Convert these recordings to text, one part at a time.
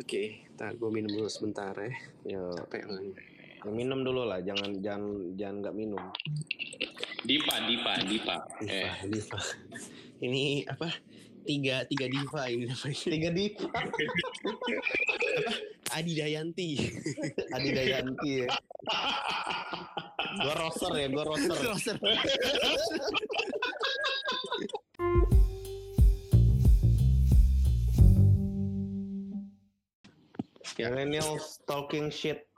Oke, ntar gue minum dulu sebentar ya. Yo. Capek banget. Minum dulu lah, jangan nggak minum. Diva. Ini apa? Tiga diva ini namanya. Tiga diva. Adi Dayanti ya. Gue roster. Millennial Talking Shit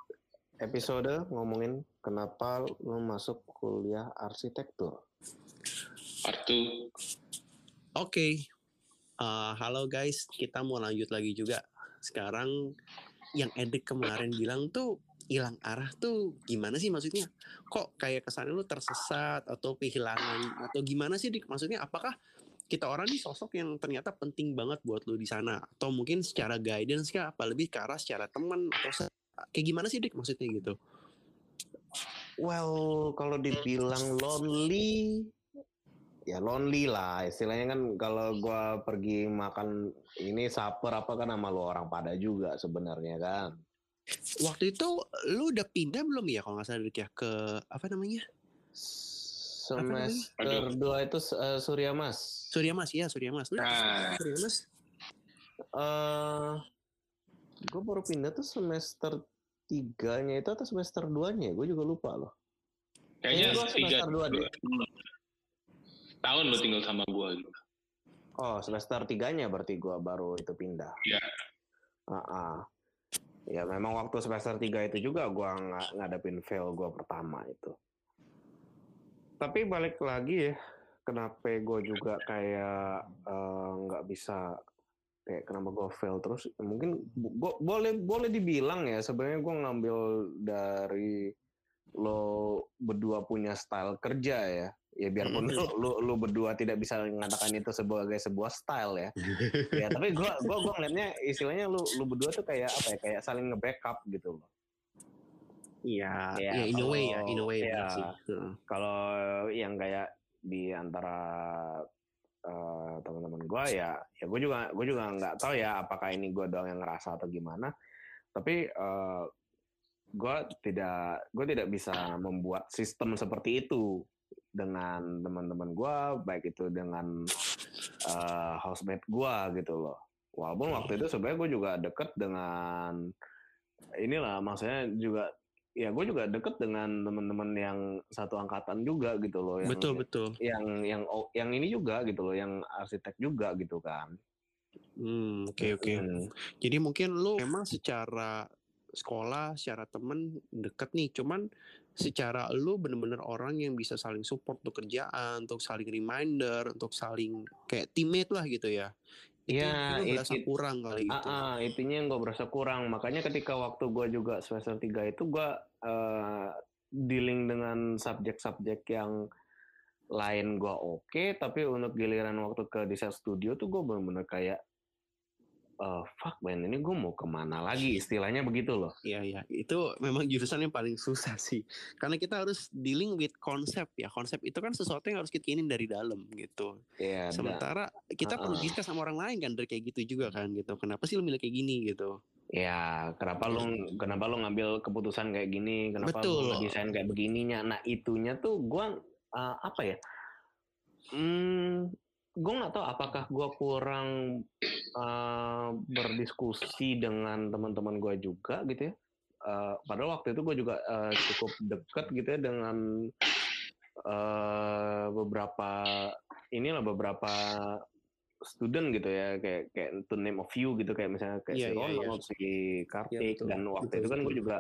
episode ngomongin kenapa lu masuk kuliah arsitektur. Part 2. Oke. Halo guys, kita mau lanjut lagi juga. Sekarang yang Hendrik kemarin bilang tuh hilang arah tuh gimana sih maksudnya? Kok kayak kesannya lu tersesat atau kehilangan atau gimana sih Dik? Maksudnya apakah kita orang nih sosok yang ternyata penting banget buat lu di sana atau mungkin secara guidance kah apa lebih ke arah secara teman atau kayak gimana sih Dik maksudnya gitu? Well, kalau dibilang lonely ya lonely lah istilahnya kan, kalau gua pergi makan ini supper apa kan sama lu orang pada juga sebenarnya kan. Waktu itu lu udah pindah belum ya kalau enggak salah Dik ya ke apa namanya? Semester 2 itu Surya Mas. Surya Mas. Gue baru pindah tuh semester 3-nya itu atau semester 2-nya, gue juga lupa loh. Kayaknya semester 3, 2 deh. Tahun lo tinggal sama gue gitu. Oh, semester 3-nya berarti gue baru itu pindah. Iya. Ya memang waktu semester 3 itu juga gue ngadepin fail gue pertama itu. Tapi balik lagi ya, kenapa gue juga kayak nggak bisa, kayak kenapa gue fail terus? Mungkin gue boleh dibilang ya, sebenarnya gue ngambil dari lo berdua punya style kerja ya. Ya biarpun lo berdua tidak bisa mengatakan itu sebagai sebuah style ya. Ya tapi gue ngeliatnya istilahnya lo berdua tuh kayak apa ya? Kayak saling nge-backup gitu loh. Iya, yeah, in a way. Yeah. Kalau yang kayak di antara teman-teman gue ya gue juga nggak tahu ya apakah ini gue doang yang ngerasa atau gimana. Tapi gue tidak bisa membuat sistem seperti itu dengan teman-teman gue, baik itu dengan housemate gue gitu loh. Walaupun waktu itu sebenarnya gue juga deket dengan inilah, maksudnya juga. Ya gue juga deket dengan teman-teman yang satu angkatan juga gitu loh, yang betul. yang ini juga gitu loh, yang arsitek juga gitu kan. Oke. Jadi mungkin lo memang secara sekolah, secara temen deket nih, cuman secara lo bener-bener orang yang bisa saling support untuk kerjaan, untuk saling reminder, untuk saling kayak teammate lah gitu ya. Iya, itu kurang kali gitu. Intinya yang gue berasa kurang. Makanya ketika waktu gue juga semester 3 itu gue dealing dengan subjek-subjek yang lain gue oke, tapi untuk giliran waktu ke desain studio tuh gue bener-bener kayak fuck man, ini gue mau kemana lagi, istilahnya begitu loh. Iya, itu memang jurusan yang paling susah sih. Karena kita harus dealing with konsep ya. Konsep itu kan sesuatu yang harus kita kinin dari dalam gitu. Yeah, sementara kita perlu discuss sama orang lain kan, dari kayak gitu juga kan gitu. Kenapa sih lu milih kayak gini gitu? Ya, kenapa lu ngambil keputusan kayak gini? Kenapa lu desain kayak begininya? Nah, itunya tuh gue apa ya? Gue nggak tahu apakah gue kurang berdiskusi dengan teman-teman gue juga gitu ya. Padahal waktu itu gue juga cukup dekat gitu ya dengan beberapa student gitu ya, kayak to name a few gitu, kayak misalnya kayak Roland, si Kartik, dan waktu itu kan gue juga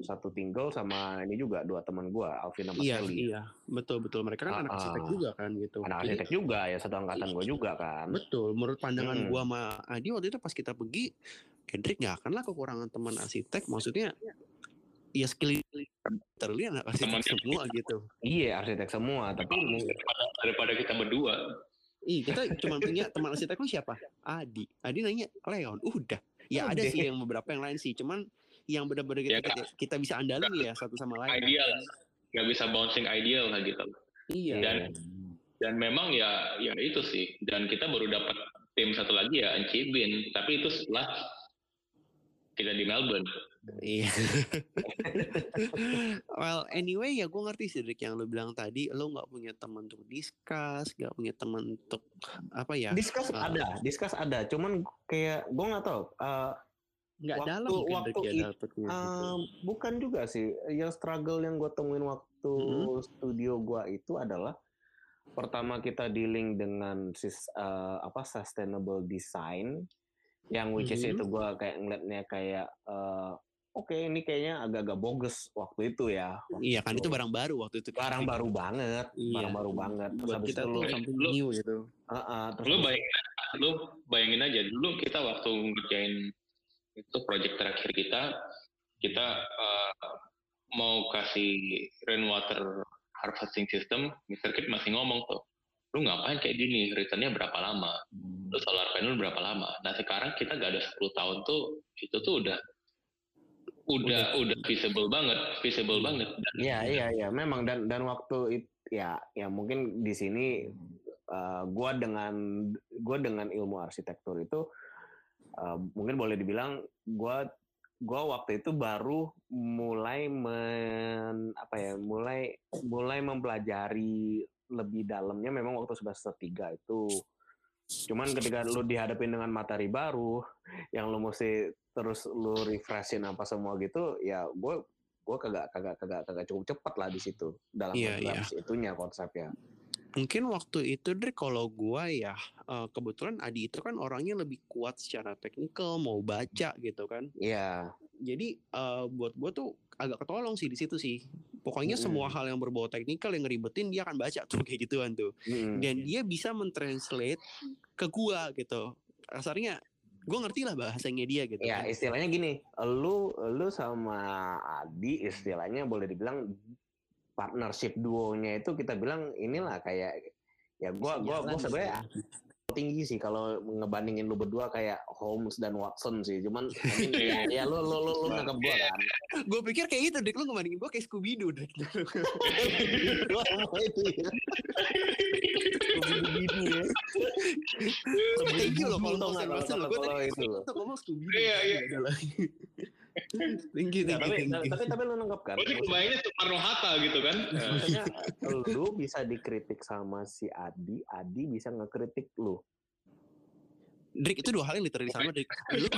satu tinggal sama ini juga dua teman gue, Alvin sama Sally. Iya, betul. Mereka kan anak arsitek juga kan gitu. Anak arsitek juga ya, satu angkatan gue juga kan. Betul. Menurut pandangan gue sama Adi waktu itu pas kita pergi, Hendrik nggak akan lah kekurangan teman arsitek. Maksudnya ya skill terlihat arsitek semua gitu. Iya, arsitek semua. Tapi daripada kita berdua. Kita cuma punya teman arsitek lu siapa? Adi nanya Leon. Udah. Ya ada sih yang beberapa yang lain sih. Cuman yang benar-benar kita bisa andalin ya satu sama lain. Ideal. Gak bisa bouncing ideal lah gitu. Iya. Dan memang ya itu sih. Dan kita baru dapat tim satu lagi ya, Enchi Bin. Tapi itu setelah tidak di Melbourne. Iya. Well, anyway ya gue ngerti sih Rik yang lo bilang tadi, lo nggak punya teman untuk discuss, nggak punya teman untuk apa ya? Discuss ada, cuman kayak gue nggak tahu. Nggak dalam waktu bukan juga sih. Yang struggle yang gue temuin waktu studio gue itu adalah pertama kita dealing dengan sustainable design. Yang which is itu gue kayak ngeliatnya kayak oke, ini kayaknya agak-agak bogus waktu itu ya. Iya kan itu barang baru waktu itu. Barang kan. baru banget. Terus habis itu lu new gitu. Lu bayangin aja dulu kita waktu ngerjain itu project terakhir kita mau kasih rainwater harvesting system, Mr. Kid masih ngomong tuh. Lu ngapain kayak gini, returnnya berapa lama, lu solar panel berapa lama. Nah sekarang kita gak ada 10 tahun tuh, itu tuh udah visible banget. Iya, memang dan waktu itu ya mungkin di sini gua dengan ilmu arsitektur itu mungkin boleh dibilang gua waktu itu baru mulai mempelajari lebih dalamnya memang waktu semester 3 itu. Cuman ketika lu dihadapin dengan materi baru yang lu mesti terus lu refreshin apa semua gitu, ya gue kagak cukup cepat lah di situ dalam itunya konsepnya. Mungkin waktu itu Dri kalau gue ya kebetulan Adi itu kan orangnya lebih kuat secara teknikal, mau baca gitu kan. Iya. Jadi buat gue tuh agak ketolong sih di situ sih. Pokoknya semua hal yang berbau teknikal yang ngeribetin dia akan baca tuh kayak gituan tuh. Dan dia bisa mentranslate ke gue gitu. Kasarnya gue ngerti lah bahasanya dia gitu. Ya kan? Istilahnya gini, lu sama Adi istilahnya boleh dibilang partnership duonya itu kita bilang inilah kayak ya gue sebenarnya tinggi sih kalau ngebandingin lu berdua kayak Holmes dan Watson sih, cuman ya lu nangkep gue kan. Gue pikir kayak itu Dik, lu ngebandingin gue kayak Scooby Doo Dik. Scooby Doo ya. Thank you loh kalau itu loh. Itu ngomong Scooby Doo. Iya. Tinggi. Tapi lu nangkep kan. Berarti kebayangnya Soekarno-Hatta gitu kan. Makanya lu bisa dikritik sama si Adi bisa ngekritik lu. Drik itu dua hal yang literally sama Drik. Lu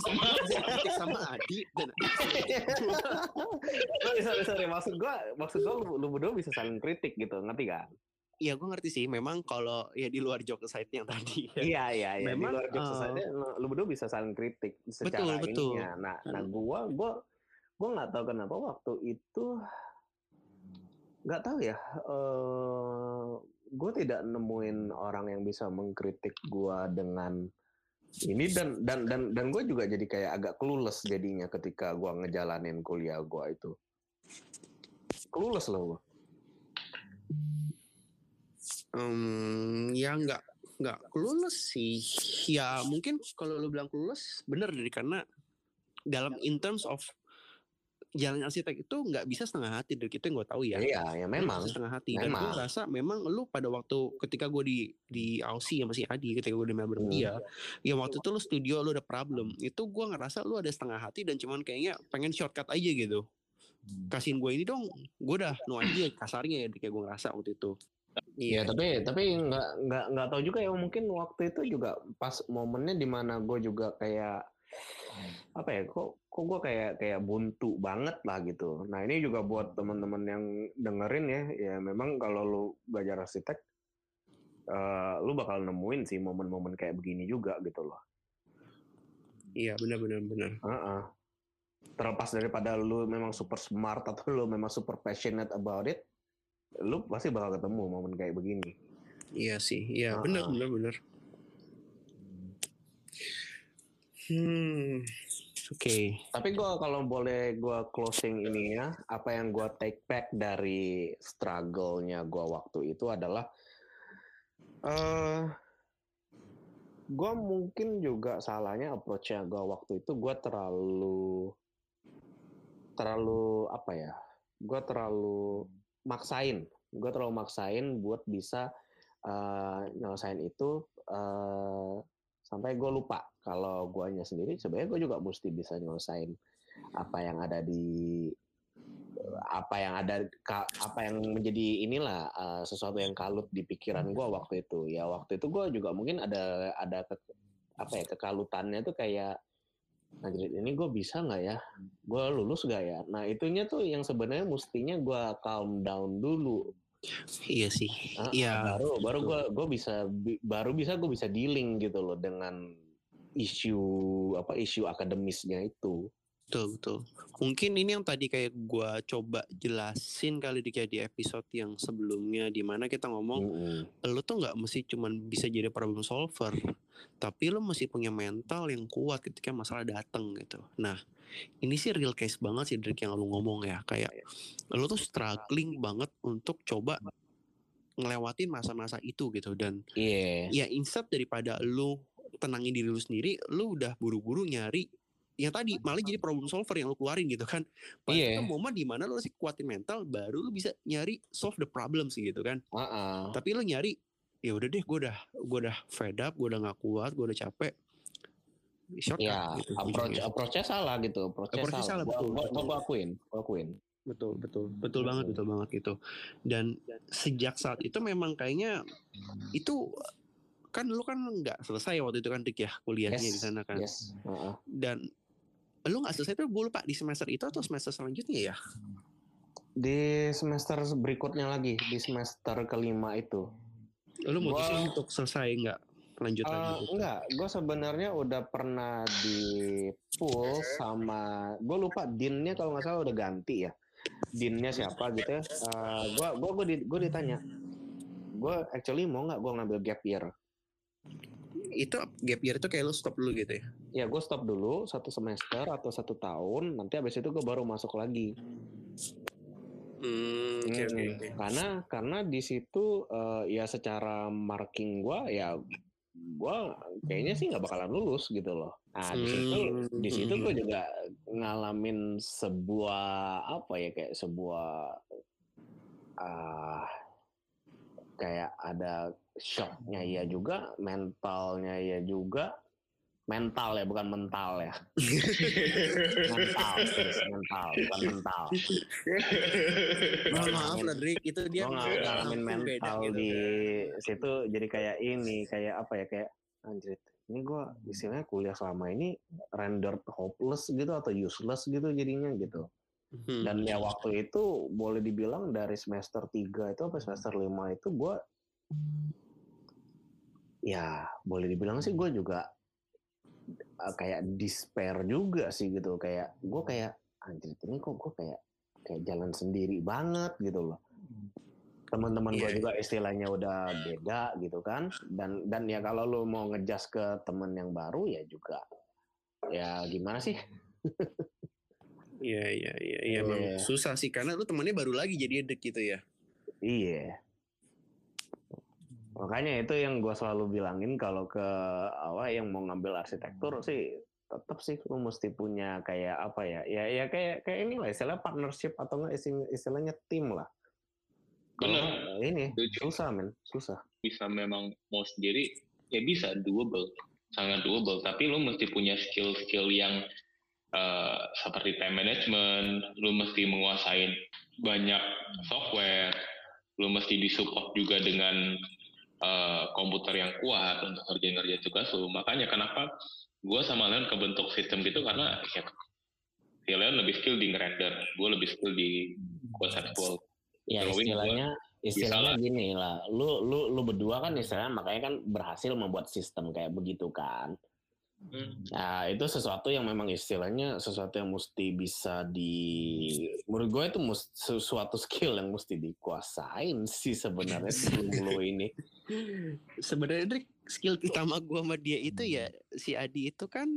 bisa kritik sama Adi dan sorry. Maksud gua lu berdua bisa saling kritik gitu, ngerti kan? Iya, gue ngerti sih. Memang kalau ya di luar joke side yang tadi. Iya. Memang, di luar joke side lu berdua bisa saling kritik secara betul. Ininya. Nah, gue nggak tahu kenapa waktu itu nggak tahu ya. Gue tidak nemuin orang yang bisa mengkritik gue dengan ini dan gue juga jadi kayak agak clueless jadinya ketika gue ngejalanin kuliah gue itu. Clueless loh gue. Ya nggak clueless sih. Ya mungkin kalau lo bilang clueless bener dari karena dalam in terms of jalan arsitek itu nggak bisa setengah hati dari kita yang gue tahu ya. Iya memang. Setengah hati. Memang. Dan gue rasa memang lo pada waktu ketika gue di Aussie ya masih Adi ketika gue di Melbourne ya waktu itu lo studio lo ada problem itu gue ngerasa lo ada setengah hati dan cuman kayaknya pengen shortcut aja gitu. Kasihin gue ini dong. Gue udah no idea kasarnya ya kayak gue ngerasa waktu itu. Iya, tapi nggak tahu juga ya mungkin waktu itu juga pas momennya di mana gue juga kayak apa ya kok gue kayak buntu banget lah gitu. Nah ini juga buat teman-teman yang dengerin ya memang kalau lu belajar arsitek lu bakal nemuin sih momen-momen kayak begini juga gitu loh. Iya benar. Terlepas daripada lu memang super smart atau lu memang super passionate about it. Lu pasti bakal ketemu momen kayak begini. Iya sih, iya benar. Oke. Tapi gue kalau boleh gue closing ini ya, apa yang gue take back dari struggle-nya gue waktu itu adalah, gue mungkin juga salahnya approach-nya gue waktu itu gue terlalu maksain buat bisa nyelesain itu sampai gue lupa kalau guanya sendiri sebenarnya gue juga mesti bisa nyelesain apa yang menjadi inilah sesuatu yang kalut di pikiran gue waktu itu. Ya waktu itu gue juga mungkin ada kekalutannya tuh kayak, nah ini gue bisa nggak ya, gue lulus nggak ya. Nah itunya tuh yang sebenarnya mestinya gue calm down dulu. Iya sih. Iya. Baru gue bisa dealing gitu loh dengan isu akademisnya itu. Betul. Mungkin ini yang tadi kayak gue coba jelasin kali kayak di episode yang sebelumnya, di mana kita ngomong lo tuh nggak mesti cuman bisa jadi problem solver, tapi lo mesti punya mental yang kuat ketika masalah dateng gitu. Nah ini sih real case banget sih Drik yang lo ngomong ya, kayak lo tuh struggling banget untuk coba ngelewatin masa-masa itu gitu. Dan ya instead daripada lo tenangin diri lo sendiri, lo udah buru-buru nyari ya tadi, malah jadi problem solver yang lu keluarin gitu kan. Pas itu momen dimana lu harus kuatin mental, baru lu bisa nyari solve the problem sih gitu kan. Tapi lu nyari, ya udah deh gue udah fed up, gue udah gak kuat, gue udah capek. Shortcut gitu. Approach-nya salah gitu. Approach-nya salah, betul. Gue akuin. Betul banget gitu. Dan sejak saat itu memang kayaknya itu... Kan lu kan nggak selesai waktu itu kan Dik ya kuliahnya di sana kan. Dan lu nggak selesai itu, gue lupa di semester itu atau semester selanjutnya ya? Di semester berikutnya lagi, di semester kelima itu. Lu mutusin untuk selesai nggak lanjut lagi? Gitu. Enggak, gue sebenarnya udah pernah di pool sama, gue lupa deannya kalau nggak salah udah ganti ya. Deannya siapa gitu ya? Gue ditanya, gue actually mau nggak gue ngambil gap year? Itu gap year itu kayak lo stop dulu gitu ya? Ya gue stop dulu 1 semester atau 1 tahun, nanti abis itu gue baru masuk lagi. Okay. Karena di situ ya secara marking gue ya gue kayaknya sih nggak bakalan lulus gitu loh. Nah di situ gue juga ngalamin kayak ada shocknya ya juga, mentalnya ya juga, mental ya bukan mental ya, bukan mental. Maaf lah Drik, itu dia ngalamin mental gitu, di situ. Jadi kayak ini, kayak apa ya, kayak anjrit, ini gue istilahnya kuliah selama ini rendered hopeless gitu atau useless gitu jadinya gitu. Dan ya waktu itu boleh dibilang dari semester 3 itu sampai semester 5 itu gue ya boleh dibilang sih gue juga kayak despair juga sih gitu. Kayak gue kayak anjir ini kok gue kayak jalan sendiri banget gitu loh. Teman-teman gue juga istilahnya udah beda gitu kan. Dan ya kalau lo mau ngejas ke teman yang baru ya juga ya gimana sih. Iya, memang susah sih karena lu temannya baru lagi jadi edek gitu ya. Iya. Makanya itu yang gue selalu bilangin kalau ke awal yang mau ngambil arsitektur sih tetap sih lu mesti punya kayak apa ya? Ya kayak ini lah istilah partnership atau enggak istilahnya tim lah. Benar. Ini susah men, susah. Bisa memang mau sendiri ya bisa doable, sangat doable, tapi lu mesti punya skill-skill yang seperti time management, lu mesti menguasain banyak software, lu mesti disupport juga dengan komputer yang kuat untuk kerja-kerja tugas lu. Makanya kenapa gue sama Leon kebentuk sistem gitu, karena si Leon lebih skill di ngerender, gue lebih skill di conceptual. Ya istilahnya gini lah, lu berdua kan istilahnya makanya kan berhasil membuat sistem kayak begitu kan. Nah itu sesuatu yang memang istilahnya sesuatu yang mesti bisa di, menurut gue itu sesuatu skill yang mesti dikuasain sih sebenarnya sebelum lo ini. Sebenarnya Drik, skill utama gue sama dia itu ya si Adi itu kan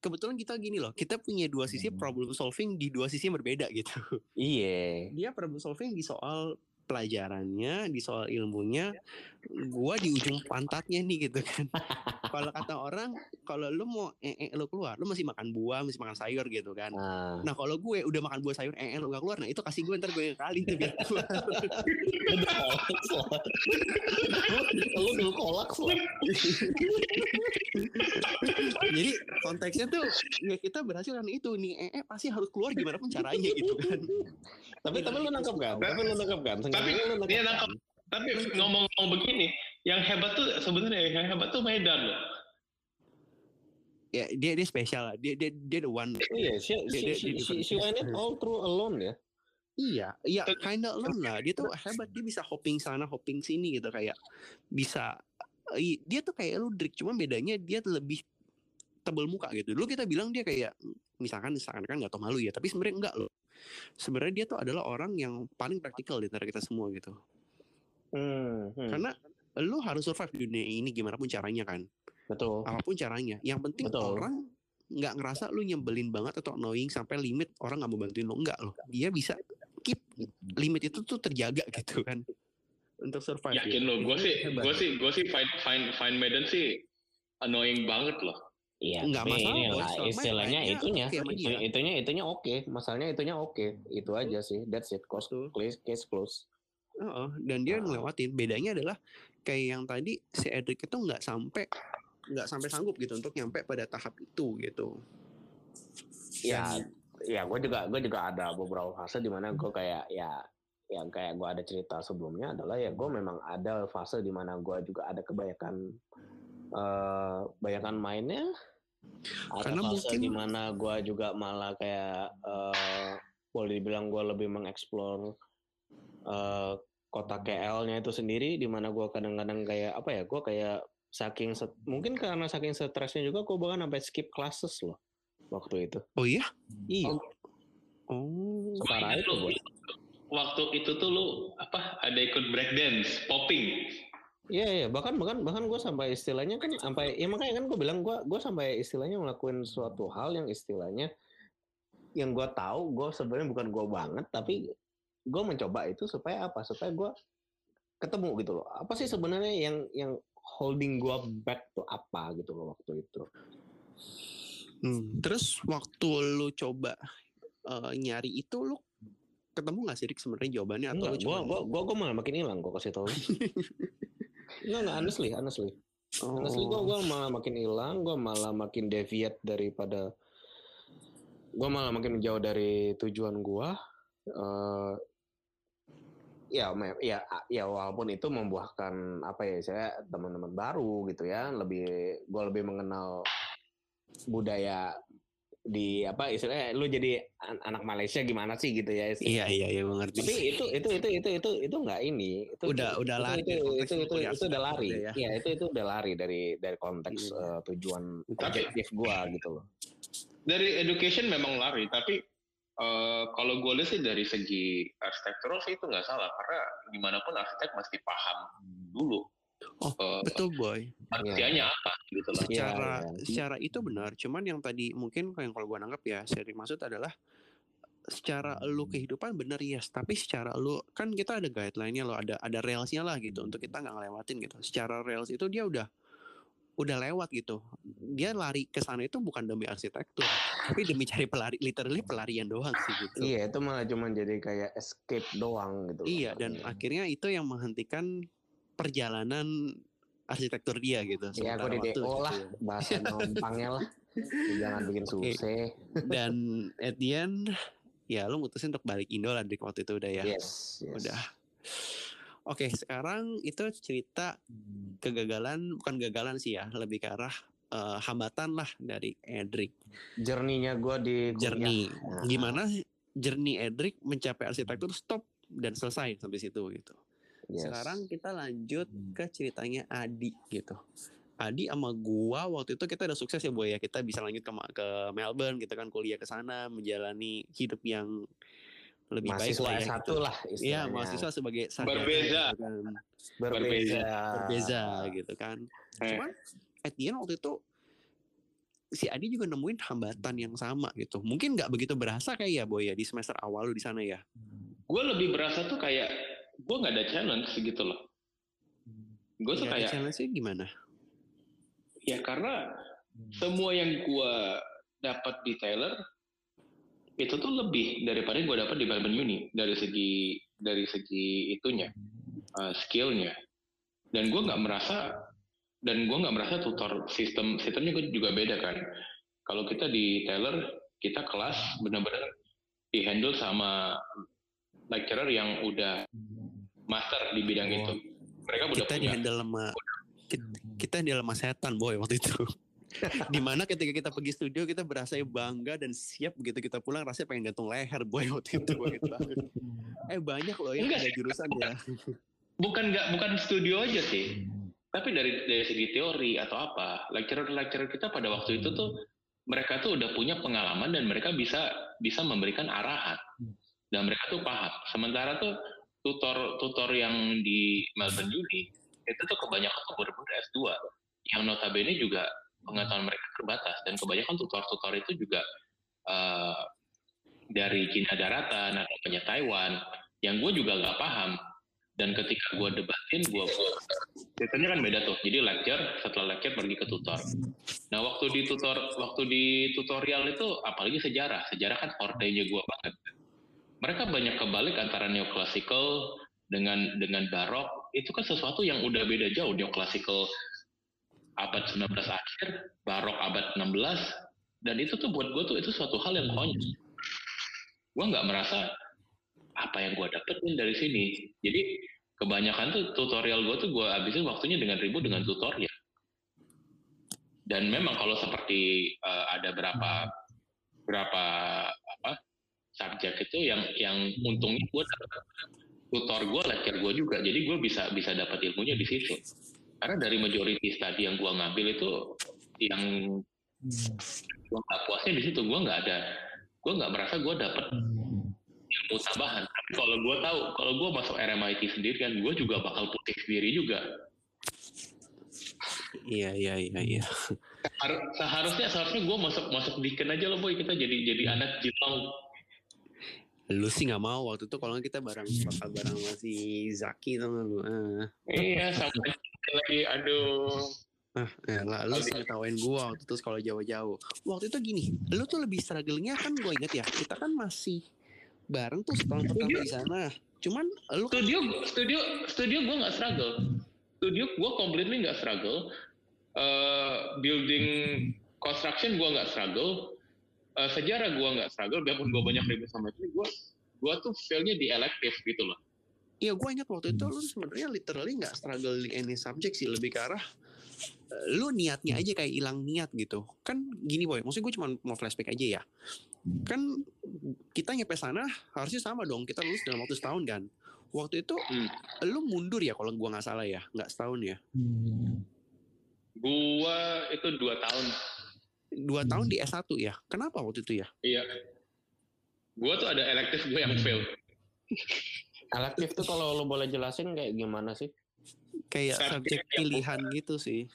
kebetulan kita gini loh, kita punya dua sisi problem solving di dua sisi yang berbeda gitu. Iya. Dia problem solving di soal pelajarannya, di soal ilmunya, gua di ujung pantatnya nih gitu kan. Kalau kata orang, kalau lu mau lu keluar, lu masih makan buah, masih makan sayur gitu kan. Nah kalau gue udah makan buah sayur, lu gak keluar, nah itu kasih gue, ntar gue kali tuh biar keluar. Lu dulu kolak lah. Jadi konteksnya tuh ya kita berhasil kan itu nih, pasti harus keluar gimana pun caranya gitu kan. Tapi lu nangkep kan? Tapi lu nangkep kan? Tapi ngomong-ngomong begini, yang hebat tuh sebenarnya, yang hebat tuh Medan loh. Ya, dia spesial lah. Dia the one. Iya, she went it all through alone ya. Iya, kind of alone lah. Dia tuh hebat, dia bisa hopping sana, hopping sini gitu kayak. Bisa dia tuh kayak Ludrik, cuma bedanya dia lebih tebel muka gitu. Dulu kita bilang dia kayak misalkan kan nggak tau malu ya, tapi sebenarnya enggak loh. Sebenarnya dia tuh adalah orang yang paling praktikal di antara kita semua gitu. Karena lu harus survive di dunia ini gimana pun caranya kan. Betul. Apapun caranya. Yang penting orang gak ngerasa lu nyebelin banget atau annoying sampai limit orang gak mau bantuin lu. Enggak loh. Dia bisa keep limit itu tuh terjaga gitu kan. Untuk survive. Yakin gitu. Lo. Gue sih find Medan sih annoying banget loh. Iya. Gak masalah. Inilah, istilahnya itunya oke. Masalahnya itunya oke. Itu aja sih. That's it. Case close. Dan dia ngelewatin. Bedanya adalah kayak yang tadi si Edric itu nggak sampai sanggup gitu untuk nyampe pada tahap itu gitu. Ya gue juga ada beberapa fase di mana gue kayak kayak gue ada cerita sebelumnya adalah ya gue memang ada fase di mana gue juga ada kebanyakan bayangan mainnya. Ada karena fase di mana gue juga malah kayak boleh dibilang gue lebih mengeksplor kota KL-nya itu sendiri, di mana gue kadang-kadang kayak apa ya, gue kayak mungkin karena saking stresnya juga gue bahkan sampai skip classes loh waktu itu. Oh iya? Iya. Oh. Parah itu gue. Waktu itu tuh lu ada ikut breakdance, popping. Iya, bahkan gue sampai istilahnya kan sampai ya makanya kan gue bilang gue sampai istilahnya ngelakuin suatu hal yang istilahnya yang gue tahu gue sebenarnya bukan gue banget, tapi gue mencoba itu supaya apa? Supaya gue ketemu gitu loh. Apa sih sebenarnya yang holding gue back tuh apa gitu loh waktu itu. Terus waktu lu coba nyari itu lu ketemu nggak sih Rik sebenarnya jawabannya? Atau enggak, gue malah makin hilang gue kasih tahu. Nggak honestly. Honestly gue malah makin hilang, gue malah makin deviate daripada, gue malah makin jauh dari tujuan gue. Ya walaupun itu membuahkan apa ya saya teman-teman baru gitu ya, gue lebih mengenal budaya di apa istilahnya lu jadi anak Malaysia gimana sih gitu ya istilahnya. Iya mengerti. Tapi itu nggak ini. Itu, udah lari. Itu udah lari. Iya itu udah lari dari konteks tujuan objektif gue gitu loh. Dari education memang lari tapi. Kalau gue lihat sih dari segi arsitektural sih itu nggak salah karena gimana pun arsitek mesti paham dulu. Betul boy. Artinya apa gitu lah. Secara itu benar. Cuman yang tadi mungkin yang kalau gue nanggap ya, seri maksud adalah secara lu kehidupan benar yes. Tapi secara lu kan kita ada guideline-nya lo, ada railsnya lah gitu untuk kita nggak ngelewatin gitu. Secara rails itu dia udah lewat gitu. Dia lari ke sana itu bukan demi arsitektur, tapi demi cari pelarian doang sih gitu. Iya, itu malah cuma jadi kayak escape doang gitu. Iya, dan akhirnya itu yang menghentikan perjalanan arsitektur dia gitu. Iya, aku di DO lah, gitu. Bahasa numpangnya lah. Jangan bikin susah. Dan at the end, ya lu mutusin untuk balik Indo lah di waktu itu udah ya. Yes. Udah. Oke, sekarang itu cerita bukan gagalan sih ya, lebih ke arah hambatan lah dari Edric. Journey-nya gue di journey. Gimana journey Edric mencapai arsitektur stop dan selesai sampai situ gitu. Yes. Sekarang kita lanjut ke ceritanya Adi gitu. Adi sama gue waktu itu kita udah sukses ya boy ya, kita bisa lanjut ke Melbourne gitu kan, kuliah ke sana, menjalani hidup yang lebih mahasiswa baik S1 gitu. Lah istilahnya. Iya, mahasiswa sebagai berbeza gitu kan. Cuman at the end waktu itu si Adi juga nemuin hambatan yang sama gitu. Mungkin enggak begitu berasa kayak ya boy ya di semester awal lu di sana ya. Gue lebih berasa tuh kayak gue enggak ada challenge gitu loh. Gue tuh kayak challenge-nya gimana? Ya karena semua yang gue dapat di Taylor itu tuh lebih daripada yang gue dapat di Melbourne Uni dari segi itunya, skillnya. Dan gue nggak merasa tutor sistemnya juga beda kan. Kalau kita di Taylor, kita kelas benar-benar dihandle sama lecturer yang udah master di bidang itu. Mereka udah punya. Kita dihandle sama setan boy waktu itu. Dimana ketika kita pergi studio kita berasa bangga dan siap, begitu kita pulang rasanya pengen gantung leher boy waktu itu. Banyak loh yang ada jurusan ya. Bukan studio aja sih. Tapi dari segi teori atau apa, lecturer kita pada waktu itu tuh mereka tuh udah punya pengalaman dan mereka bisa memberikan arahan. Dan mereka tuh paham. Sementara tuh tutor yang di Melbourne Uni itu tuh kebanyakan pemburu S2 yang notabene juga pengetahuan mereka terbatas, dan kebanyakan tutor-tutor itu juga dari Cina daratan atau punya Taiwan yang gue juga nggak paham. Dan ketika gue debatin, ceritanya kan beda tuh. Jadi setelah lecture pergi ke tutor. Nah waktu di tutorial itu apalagi sejarah kan forte-nya gue banget. Mereka banyak kebalik antara neoclassical dengan barok. Itu kan sesuatu yang udah beda jauh. Neoclassical abad 19 akhir, barok abad 16, dan itu tuh buat gue tuh itu suatu hal yang konyol. Gue nggak merasa apa yang gue dapetin dari sini. Jadi kebanyakan tuh tutorial gue tuh gue habisin waktunya dengan ribut dengan tutorial. Dan memang kalau seperti ada berapa apa subjek itu yang untungnya gue tutor gue, lecture gue juga. Jadi gue bisa dapat ilmunya di situ. Karena dari majority study yang gue ngambil itu yang gue nggak puasnya di situ. Gue nggak merasa gue dapat ilmu tambahan. Tapi kalau gue tahu, kalau gue masuk RMIT sendiri kan, gue juga bakal putih sendiri juga. Iya. Seharusnya gue masuk Deakin aja loh boy, kita jadi anak jilang. Lu sih nggak mau waktu itu, kalau kita bakal bareng masih Zaki sama lu. Iya sampai lagi aduh. Lu sih ketawain gua waktu itu sekolah jauh-jauh. Waktu itu gini, lu tuh lebih struggle-nya kan, gua inget ya, kita kan masih bareng tuh setahun pertama di sana. Cuman lu studio gue nggak struggle. Studio gue completely nggak struggle. Building construction gue nggak struggle. Sejarah gue nggak struggle. Biarpun gue banyak ribut sama itu, gue tuh failnya di elective gitu loh. Iya, gue ingat waktu itu lu sebenarnya literally nggak struggle di any subject sih, lebih ke arah lu niatnya aja kayak hilang niat gitu. Kan gini boy, maksudnya gue cuma mau flashback aja ya. Kan kita nyampe sana harusnya sama dong, kita lulus dalam waktu setahun kan. Waktu itu lu mundur ya kalau gue nggak salah ya, nggak setahun ya. Gue itu 2 tahun. 2 tahun di S1 ya. Kenapa waktu itu ya? Iya. Gue tuh ada elektif gue yang fail. Elektif tuh kalau lo boleh jelasin kayak gimana sih? Kayak subjek pilihan gitu sih.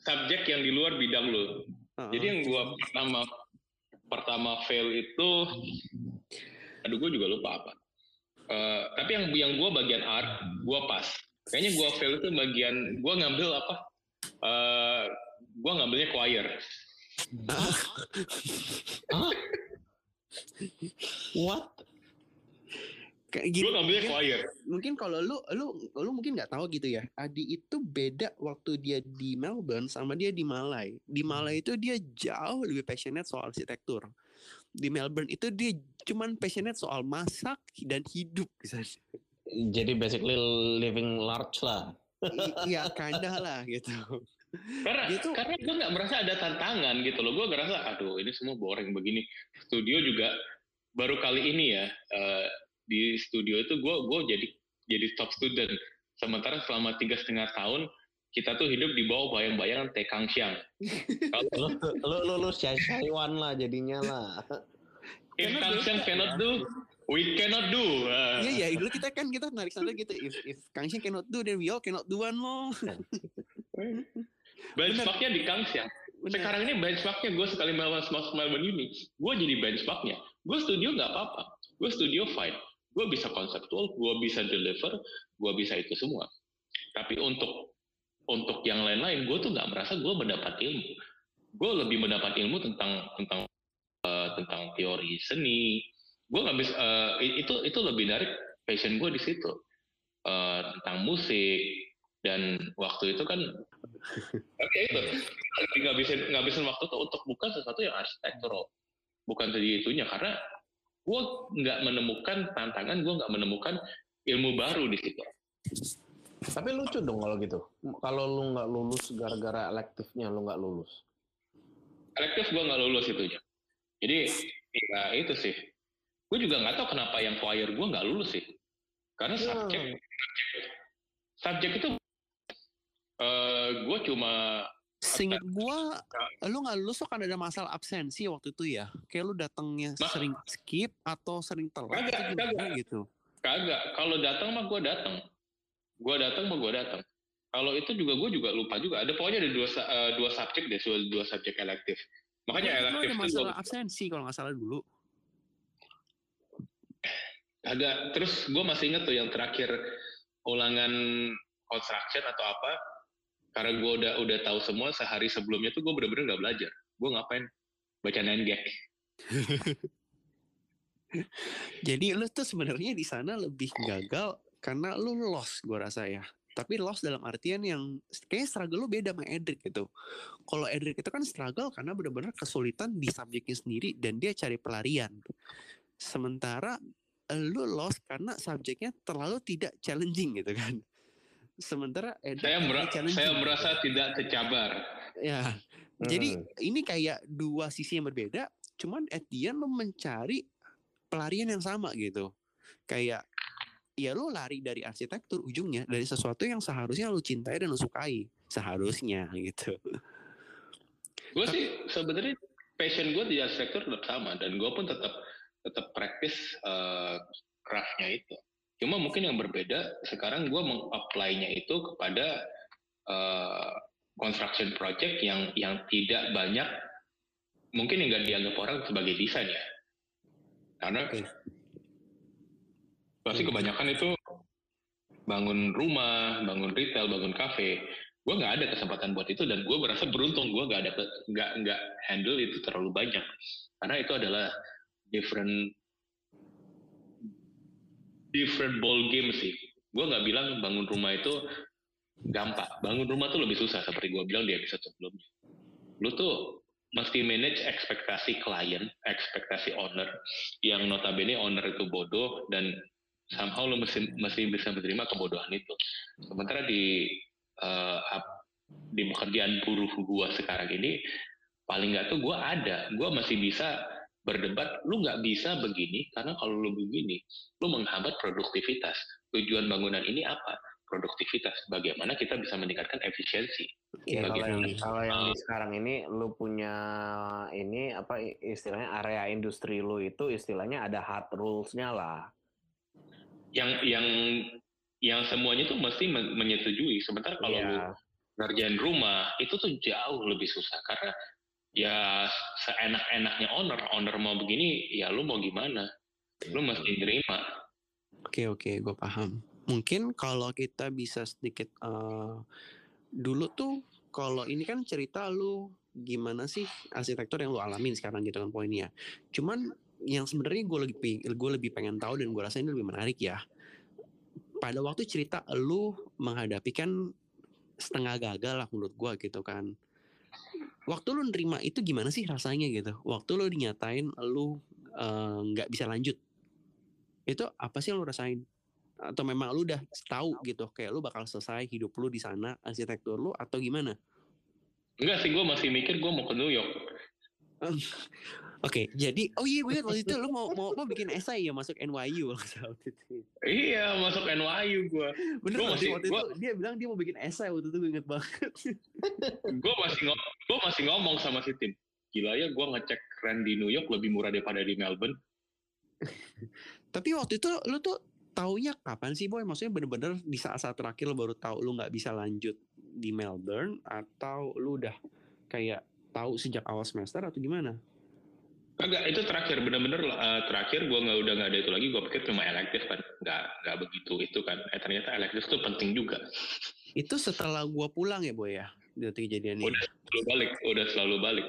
Subjek yang di luar bidang lo. Jadi yang gue pertama fail itu, aduh gue juga lupa apa. Tapi yang gue bagian art gue pas. Kayaknya gue fail itu bagian gue ngambil apa? Gue ngambilnya choir. What? Gue ngambilnya choir. Mungkin kalau lu mungkin nggak tahu gitu ya. Adi itu beda waktu dia di Melbourne sama dia di Malay. Di Malay itu dia jauh lebih passionate soal arsitektur. Di Melbourne itu dia cuman passionate soal masak dan hidup. Jadi basically living large lah. Iya kandah lah gitu. Karena gue nggak merasa ada tantangan gitu loh. Gue ngerasa aduh ini semua boring begini. Studio juga baru kali ini ya. Di studio itu gue jadi top student. Sementara selama 3,5 tahun kita tuh hidup di bawah bayang-bayang Kang Xiang. Lo syai-syaiwan lah jadinya lah. If Kang Xiang cannot do, we cannot do. Iya dulu kita narik sana gitu. If Kang Xiang cannot do, then we all cannot do one lo. Benchmarknya di Kang Xiang. Sekarang ini benchmarknya gue sekali masuk Melbourne Uni, gue jadi benchmarknya. Gue studio nggak apa-apa. Gue studio fine. Gue bisa konseptual, gue bisa deliver, gue bisa itu semua. Tapi untuk untuk yang lain-lain gue tuh nggak merasa gue mendapat ilmu. Gue lebih mendapat ilmu tentang teori seni. Gue nggak bisa itu lebih dari passion gue di situ, tentang musik. Dan waktu itu kan itu nggak bisa waktu itu untuk bukan sesuatu yang arsitektural, bukan tadi itunya, karena gue nggak menemukan tantangan, gue nggak menemukan ilmu baru di situ. Tapi lucu dong kalau gitu, kalau lu nggak lulus gara-gara elektifnya lu nggak lulus. Elektif gue nggak lulus itunya. Jadi ya itu sih. Gue juga nggak tahu kenapa yang choir gue nggak lulus sih. Karena subjek itu gue cuma. Seinget gue, lu nggak lulus tuh kan ada masalah absensi waktu itu ya. Kayak lu datangnya sering skip atau sering telat. Kagak gitu. Kagak. Kalau datang mah gue datang. Kalau itu gue juga lupa juga. Ada pokoknya ada dua subjek deh, dua subjek elektif. Makanya elektif itu masalah absensi kalau nggak salah dulu. Agak terus gue masih inget tuh yang terakhir ulangan construction atau apa, karena gue udah tahu semua sehari sebelumnya tuh gue bener-bener nggak belajar. Gue ngapain? Baca 9gag. Jadi lu tuh sebenarnya di sana lebih gagal karena lu lost, gue rasa ya. Tapi lost dalam artian yang kayak struggle lu beda sama Hendrik gitu. Kalau Hendrik itu kan struggle karena benar-benar kesulitan di subjeknya sendiri dan dia cari pelarian. Sementara lu lost karena subjeknya terlalu tidak challenging gitu kan. Sementara Hendrik saya merasa tidak tercabar. Ya. Jadi ini kayak dua sisi yang berbeda, cuman at the end lu mencari pelarian yang sama gitu. Kayak ya lo lari dari arsitektur ujungnya, dari sesuatu yang seharusnya lo cintai dan lo sukai seharusnya gitu. Gue sih sebenarnya passion gue di arsitektur tetap sama dan gue pun tetap praktis craftnya itu. Cuma mungkin yang berbeda sekarang gue meng-apply-nya itu kepada construction project yang tidak banyak mungkin yang nggak dianggap orang sebagai desain ya. Karena pasti kebanyakan itu bangun rumah, bangun retail, bangun kafe. Gue nggak ada kesempatan buat itu dan gue merasa beruntung gue nggak handle itu terlalu banyak karena itu adalah different ball game sih. Gue nggak bilang bangun rumah itu gampang. Bangun rumah tuh lebih susah seperti gue bilang di episode sebelumnya. Lu tuh mesti manage ekspektasi klien, ekspektasi owner yang notabene owner itu bodoh dan somehow lo masih bisa menerima kebodohan itu. Sementara di pekerjaan buruh gue sekarang ini, paling nggak tuh gue masih bisa berdebat. Lu nggak bisa begini karena kalau lu begini, lu menghambat produktivitas. Tujuan bangunan ini apa? Produktivitas. Bagaimana kita bisa meningkatkan efisiensi? Ya, kalau yang sekarang ini, lu punya ini apa istilahnya area industri lu itu istilahnya ada hard rules-nya lah. Yang semuanya tuh mesti menyetujui. Sementara kalau lu ngerjain rumah itu tuh jauh lebih susah karena ya seenak-enaknya owner mau begini ya lu mau gimana? Lu mesti terima. Oke, gue paham. Mungkin kalau kita bisa sedikit dulu tuh kalau ini kan cerita lu gimana sih arsitektur yang lu alamin sekarang gitu kan poinnya. Cuman yang sebenarnya gue lebih pengen tahu dan gue rasa ini lebih menarik ya. Pada waktu cerita lu menghadapi kan setengah gagal lah menurut gue gitu kan. Waktu lu nerima itu gimana sih rasanya gitu? Waktu lu dinyatain lu nggak bisa lanjut, itu apa sih yang lu rasain? Atau memang lu udah tahu gitu kayak lu bakal selesai hidup lu di sana arsitektur lu atau gimana? Enggak sih, gue masih mikir gue mau ke New York. Oke, jadi waktu itu lu mau bikin esai ya masuk NYU waktu itu. Iya, masuk NYU gue. Bener waktu itu dia bilang dia mau bikin esai waktu itu, gue inget banget. Gue masih ngomong sama si tim. Gila ya, gue ngecek rent di New York lebih murah daripada di Melbourne. Tapi waktu itu lu tuh taunya kapan sih Boy? Maksudnya bener-bener di saat-saat terakhir lu baru tahu lu nggak bisa lanjut di Melbourne atau lu udah kayak tahu sejak awal semester atau gimana? Enggak, itu terakhir benar-benar terakhir gue nggak ada itu lagi. Gue pikir cuma elektif kan, nggak begitu itu kan. Ternyata elektif tuh penting juga. Itu setelah gue pulang ya Boy ya, dari kejadian ini. Udah selalu balik.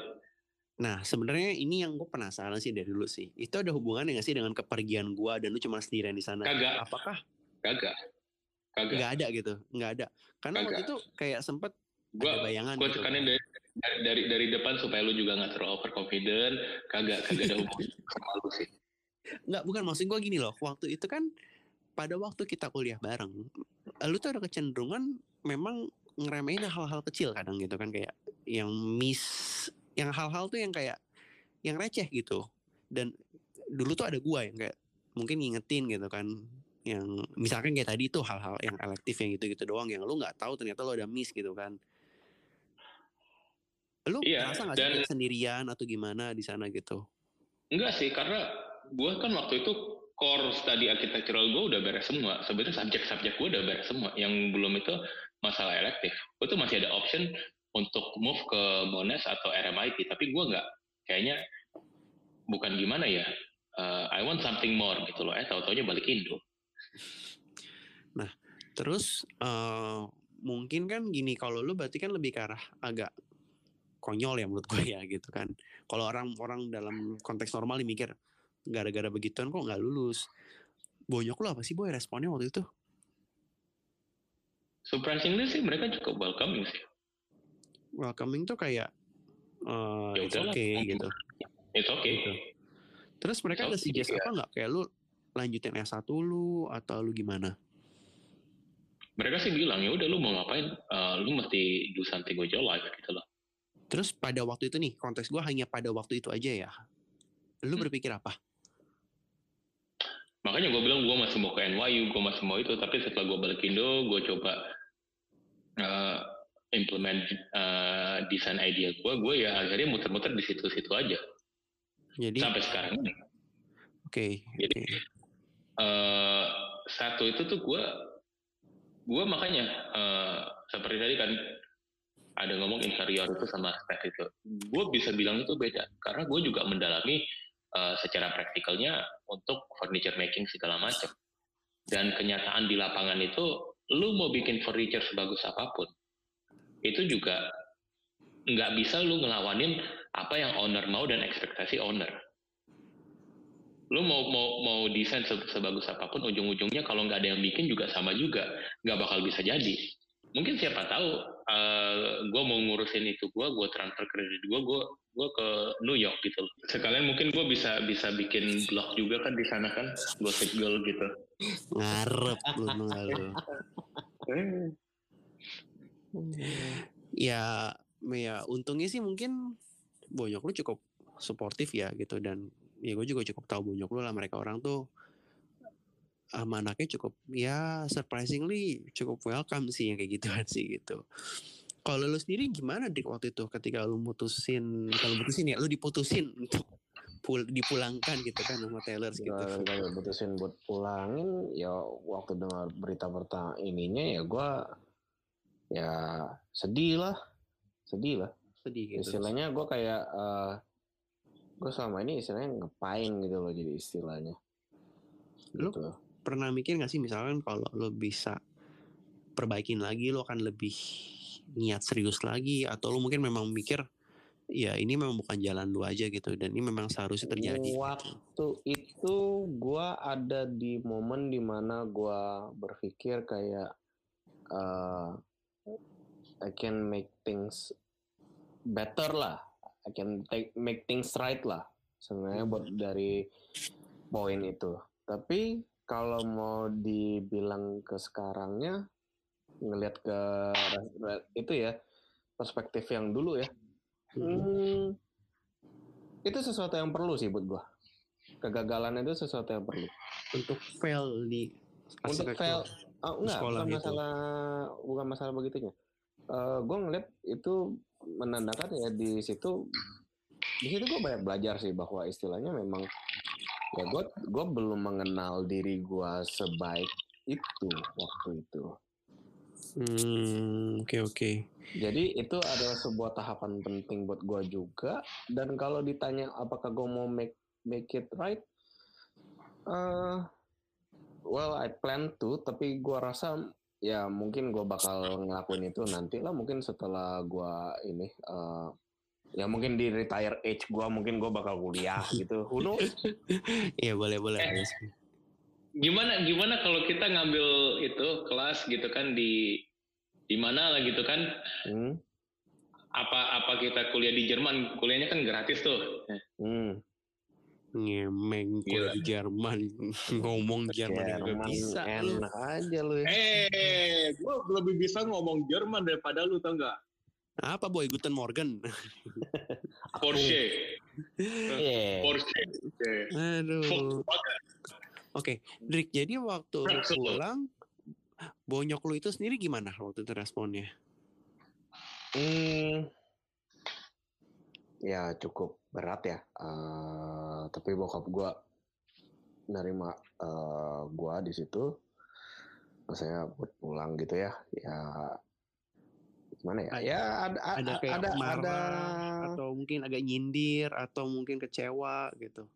Nah sebenarnya ini yang gue penasaran sih dari dulu sih. Itu ada hubungannya nggak sih dengan kepergian gue dan lu cuma sendirian di sana? Kagak. Apakah? Kagak. Nggak ada gitu, nggak ada. Karena waktu itu kayak sempet ada bayangan. Gue tekanin gitu. dari depan supaya lu juga nggak terlalu overconfident. Kagak ada hubungan sama lu sih. Nggak, bukan maksud gue gini loh. Waktu itu kan pada waktu kita kuliah bareng, lu tuh ada kecenderungan memang ngeremehin hal-hal kecil kadang gitu kan, kayak yang miss, yang hal-hal tuh yang kayak yang receh gitu. Dan dulu tuh ada gua yang kayak mungkin ngingetin gitu kan, yang misalkan kayak tadi tuh hal-hal yang elektif yang gitu-gitu doang yang lu nggak tahu ternyata lu ada miss gitu kan. Lu merasa nggak sih sendirian atau gimana di sana gitu? Enggak sih, karena gua kan waktu itu core study architectural gue udah beres semua. Sebenarnya subjek-subjek gue udah beres semua. Yang belum itu masalah elektif. Gue tuh masih ada option untuk move ke Monash atau RMIT. Tapi gue nggak. Kayaknya bukan gimana ya. I want something more gitu loh. Tau-taunya balik Indo. Nah, terus mungkin kan gini. Kalau lu berarti kan lebih ke arah agak konyol ya menurut gue ya gitu kan. Kalau orang-orang dalam konteks normal mikir, gara-gara begituan kok gak lulus. Bonyok lu apa sih Boy responnya waktu itu? Surprisingly sih mereka cukup welcoming sih. Welcoming tuh kayak it's okay gitu. It's okay gitu. Terus mereka ada suggest apa gak? Kayak lu lanjutin S1 lu atau lu gimana? Mereka sih bilang ya udah lu mau ngapain, lu mesti do something with your life gitu loh. Terus pada waktu itu nih, konteks gue hanya pada waktu itu aja ya. Lu berpikir apa? Makanya gue bilang gue masih mau ke NYU, gue masih mau itu. Tapi setelah gue balik Indo, gue coba implement desain idea gue. Gue ya akhirnya muter-muter di situ-situ aja. Jadi, sampai sekarang ini. Okay. Jadi satu itu tuh gue makanya seperti tadi kan ada ngomong inferior itu sama aspek itu. Gue bisa bilang itu beda karena gue juga mendalami secara praktikalnya untuk furniture making segala macam. Dan kenyataan di lapangan itu, lu mau bikin furniture sebagus apapun, itu juga nggak bisa lu ngelawanin apa yang owner mau dan ekspektasi owner. Lu mau desain sebagus apapun, ujung-ujungnya kalau nggak ada yang bikin juga sama juga, nggak bakal bisa jadi. Mungkin siapa tahu, gue mau ngurusin itu gue transfer kredit gue ke New York gitu loh. Sekalian mungkin gue bisa bikin blog juga kan di sana kan, Gossip Girl gitu. Ngarep lu. ya untungnya sih mungkin Bonyok lu cukup suportif ya gitu, dan ya gue juga cukup tahu Bonyok lu lah, mereka orang tuh anaknya cukup ya surprisingly cukup welcome sih yang kayak gituan sih gitu. Kalau lu sendiri gimana Dik waktu itu ketika lu diputusin untuk dipulangkan gitu kan sama Taylor gitu. Kalau diputusin buat pulangin ya waktu dengar berita ininya ya gue ya sedih lah. Sedih gitu. Istilahnya gue kayak gue selama ini istilahnya ngepain gitu loh, jadi istilahnya. Lu gitu. Pernah mikir gak sih misalkan kalau lo bisa perbaikin lagi, lo akan lebih niat serius lagi, atau lo mungkin memang mikir ya ini memang bukan jalan lo aja gitu, dan ini memang seharusnya terjadi. Waktu itu gue ada di momen dimana gue berpikir kayak I can make things better lah, I can make things right lah sebenarnya buat dari poin itu. Tapi kalau mau dibilang ke sekarangnya, ngelihat ke itu ya, perspektif yang dulu ya, itu sesuatu yang perlu sih buat gua. Kegagalan itu sesuatu yang perlu. Untuk fail di sekolah gitu. Bukan masalah begitunya. Gua ngelihat itu menandakan ya di situ gua banyak belajar sih, bahwa istilahnya memang ya gue belum mengenal diri gue sebaik itu waktu itu. Okay. Jadi itu adalah sebuah tahapan penting buat gue juga. Dan kalau ditanya apakah gue mau make it right, well I plan to. Tapi gue rasa Ya mungkin gue bakal ngelakuin itu nanti lah, mungkin setelah gue ini ya mungkin di retire age gue mungkin gue bakal kuliah gitu. Who knows? Iya boleh. Gimana kalau kita ngambil itu kelas gitu kan di mana lah gitu kan? Apa kita kuliah di Jerman, kuliahnya kan gratis tuh. Ngemeng kuliah di Jerman, ngomong Jerman juga bisa. Enak aja lu. Gue lebih bisa ngomong Jerman daripada lu, tau nggak? Apa boy, Guten Morgen? Porsche. Porsche. Aduh. Oke, Drik, jadi waktu lu pulang, bonyok lu itu sendiri gimana waktu itu responnya? Ya cukup berat ya, tapi bokap gue nerima gue di situ, saya buat pulang gitu ya, gimana ya? Ada marah, atau mungkin agak nyindir atau mungkin kecewa gitu.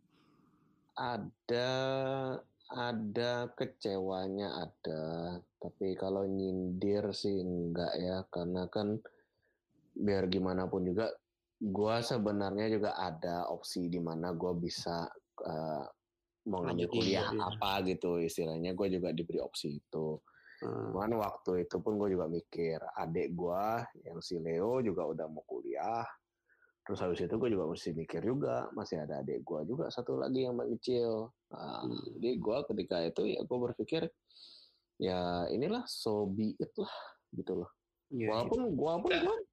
Ada kecewanya ada, tapi kalau nyindir sih enggak ya, karena kan biar gimana pun juga, gue sebenarnya juga ada opsi di mana gue bisa mengambil kuliah apa gitu istilahnya, gue juga diberi opsi itu. Cuman waktu itu pun gue juga mikir, adik gue yang si Leo juga udah mau kuliah, terus habis itu gue juga mesti mikir juga, masih ada adik gue juga satu lagi yang paling kecil. Jadi gue ketika itu ya gue berpikir ya inilah, so be it lah gitu loh. Walaupun gue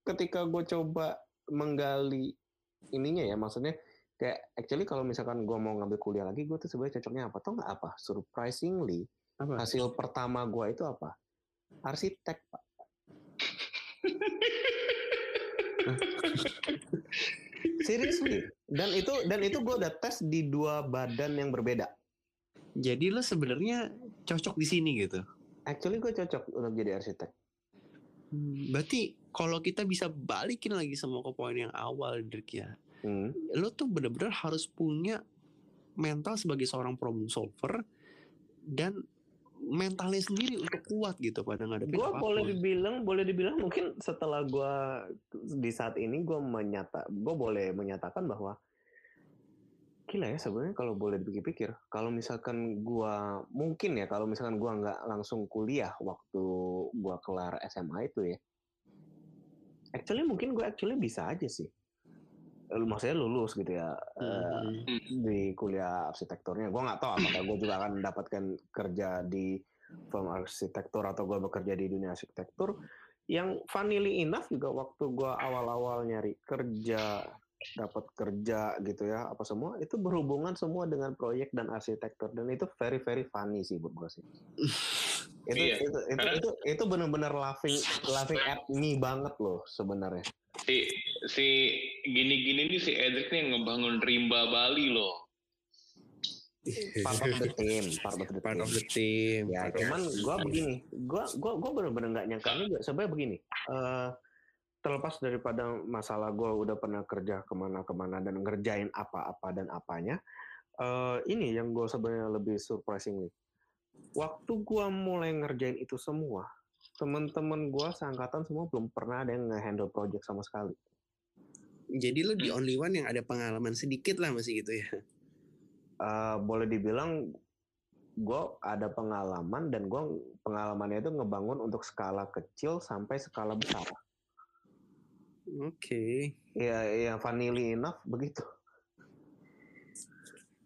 ketika gue coba menggali ininya ya, maksudnya kayak actually kalau misalkan gue mau ngambil kuliah lagi, gue tuh sebenarnya cocoknya apa? Tau nggak apa? Surprisingly, apa? Hasil pertama gue itu apa? Arsitek, Pak. Seriously. Dan itu gue udah tes di dua badan yang berbeda. Jadi lo sebenarnya cocok di sini gitu? Actually gue cocok untuk jadi arsitek. Berarti kalau kita bisa balikin lagi semua ke poin yang awal, Drik ya, lo tuh benar-benar harus punya mental sebagai seorang problem solver dan mentalnya sendiri untuk kuat gitu pada ngadepin apapun. Boleh dibilang mungkin setelah gue di saat ini gue boleh menyatakan bahwa gila ya sebenarnya kalau boleh dipikir-pikir, kalau misalkan gue nggak langsung kuliah waktu gue kelar SMA itu ya, actually mungkin gue bisa aja sih, maksudnya lulus gitu ya di kuliah arsitekturnya. Gue nggak tahu apakah gue juga akan mendapatkan kerja di firm arsitektur atau gue bekerja di dunia arsitektur. Yang funnily enough juga waktu gue awal-awal nyari kerja, dapat kerja gitu ya, apa semua itu berhubungan semua dengan proyek dan arsitektur, dan itu very very funny sih buat gue sih. Itu benar-benar laughing at me banget loh sebenarnya. Si gini-gini nih si Edric nih ngebangun Rimba Bali loh. Part of the team. Ya cuman gue begini, gue benar-benar nggak nyangka juga sebenarnya begini. Terlepas daripada masalah gue udah pernah kerja kemana-kemana dan ngerjain apa-apa dan apanya, ini yang gue sebenarnya lebih surprising nih. Waktu gue mulai ngerjain itu semua, teman-teman gue seangkatan semua belum pernah ada yang nge-handle project sama sekali. Jadi lo the only one yang ada pengalaman sedikit lah masih gitu ya? Boleh dibilang gue ada pengalaman, dan gue pengalamannya itu ngebangun untuk skala kecil sampai skala besar. Oke. Ya vanilla enough begitu.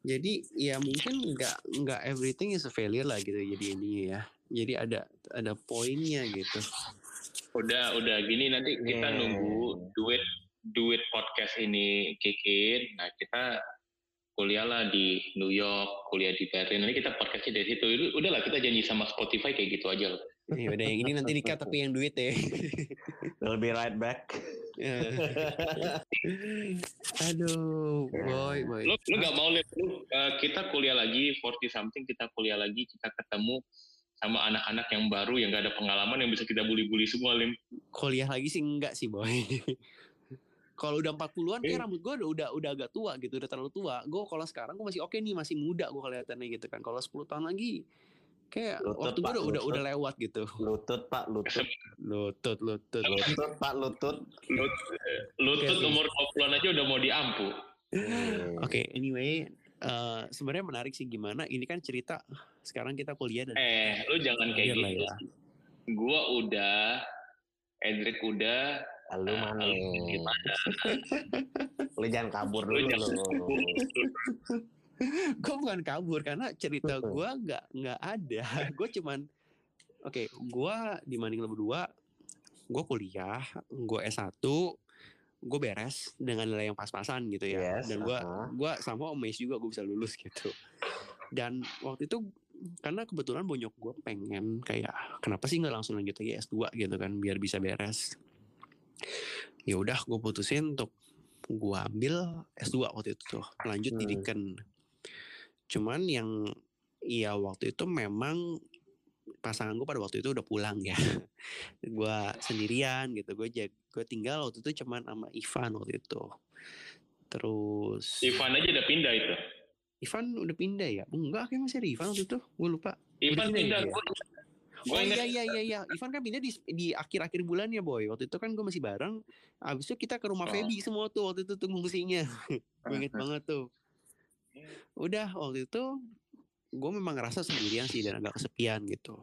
Jadi ya mungkin nggak everything is a failure lah gitu, jadi ini ya. Jadi ada poinnya gitu. Udah gini nanti kita nunggu duit podcast ini kikin. Nah kita kuliah lah di New York, kuliah di Berlin. Nanti kita podcastnya dari situ. Udahlah kita janji sama Spotify kayak gitu aja loh. Ya udah yang ini nanti di-cut tapi yang duit ya. We'll be right back. Aduh, boy. Lu nggak mau lihat lu? Kita kuliah lagi 40 something, kita kuliah lagi, kita ketemu sama anak-anak yang baru yang nggak ada pengalaman yang bisa kita bully-bully semua, Lim. Kuliah lagi sih enggak sih, boy. Kalau udah 40-an kayak rambut gue udah agak tua gitu, udah terlalu tua. Gue kalau sekarang gue masih oke nih, masih muda gue kelihatannya gitu kan. Kalau 10 tahun lagi kayak lutut, waktu Pak, udah lewat gitu. Lutut umur 20-an aja udah mau diampu. Oke, anyway, sebenarnya menarik sih gimana ini kan cerita sekarang kita kuliah dan lu jangan kayak gitu. Ya. Gua udah, Hendrik udah, lalu mana? Lu jangan kabur dulu. Gue bukan kabur karena cerita gue nggak ada. Gue cuman gue dibanding lo berdua, gue kuliah, gue S1, gue beres dengan nilai yang pas-pasan gitu ya. Yes, dan gue sama amazed juga gue bisa lulus gitu. Dan waktu itu karena kebetulan bonyok gue pengen kayak kenapa sih nggak langsung lanjut aja S2 gitu kan biar bisa beres. Ya udah gue putusin untuk gue ambil S2 waktu itu tuh lanjut didikan. Cuman yang ya waktu itu memang pasangan gue pada waktu itu udah pulang ya. Gue sendirian gitu. Gue tinggal waktu itu cuman sama Ivan waktu itu. Terus Ivan aja udah pindah itu. Ivan udah pindah ya? Enggak, kayak masih ada Ivan waktu itu. Gue lupa. Ivan pindah. Oh iya. Ivan kan pindah di akhir-akhir bulan ya boy. Waktu itu kan gue masih bareng. Abis itu kita ke rumah Feby semua tuh. Waktu itu tunggu ngungsinya. Gue inget banget tuh. Udah waktu itu gue memang ngerasa sendirian sih dan agak kesepian gitu.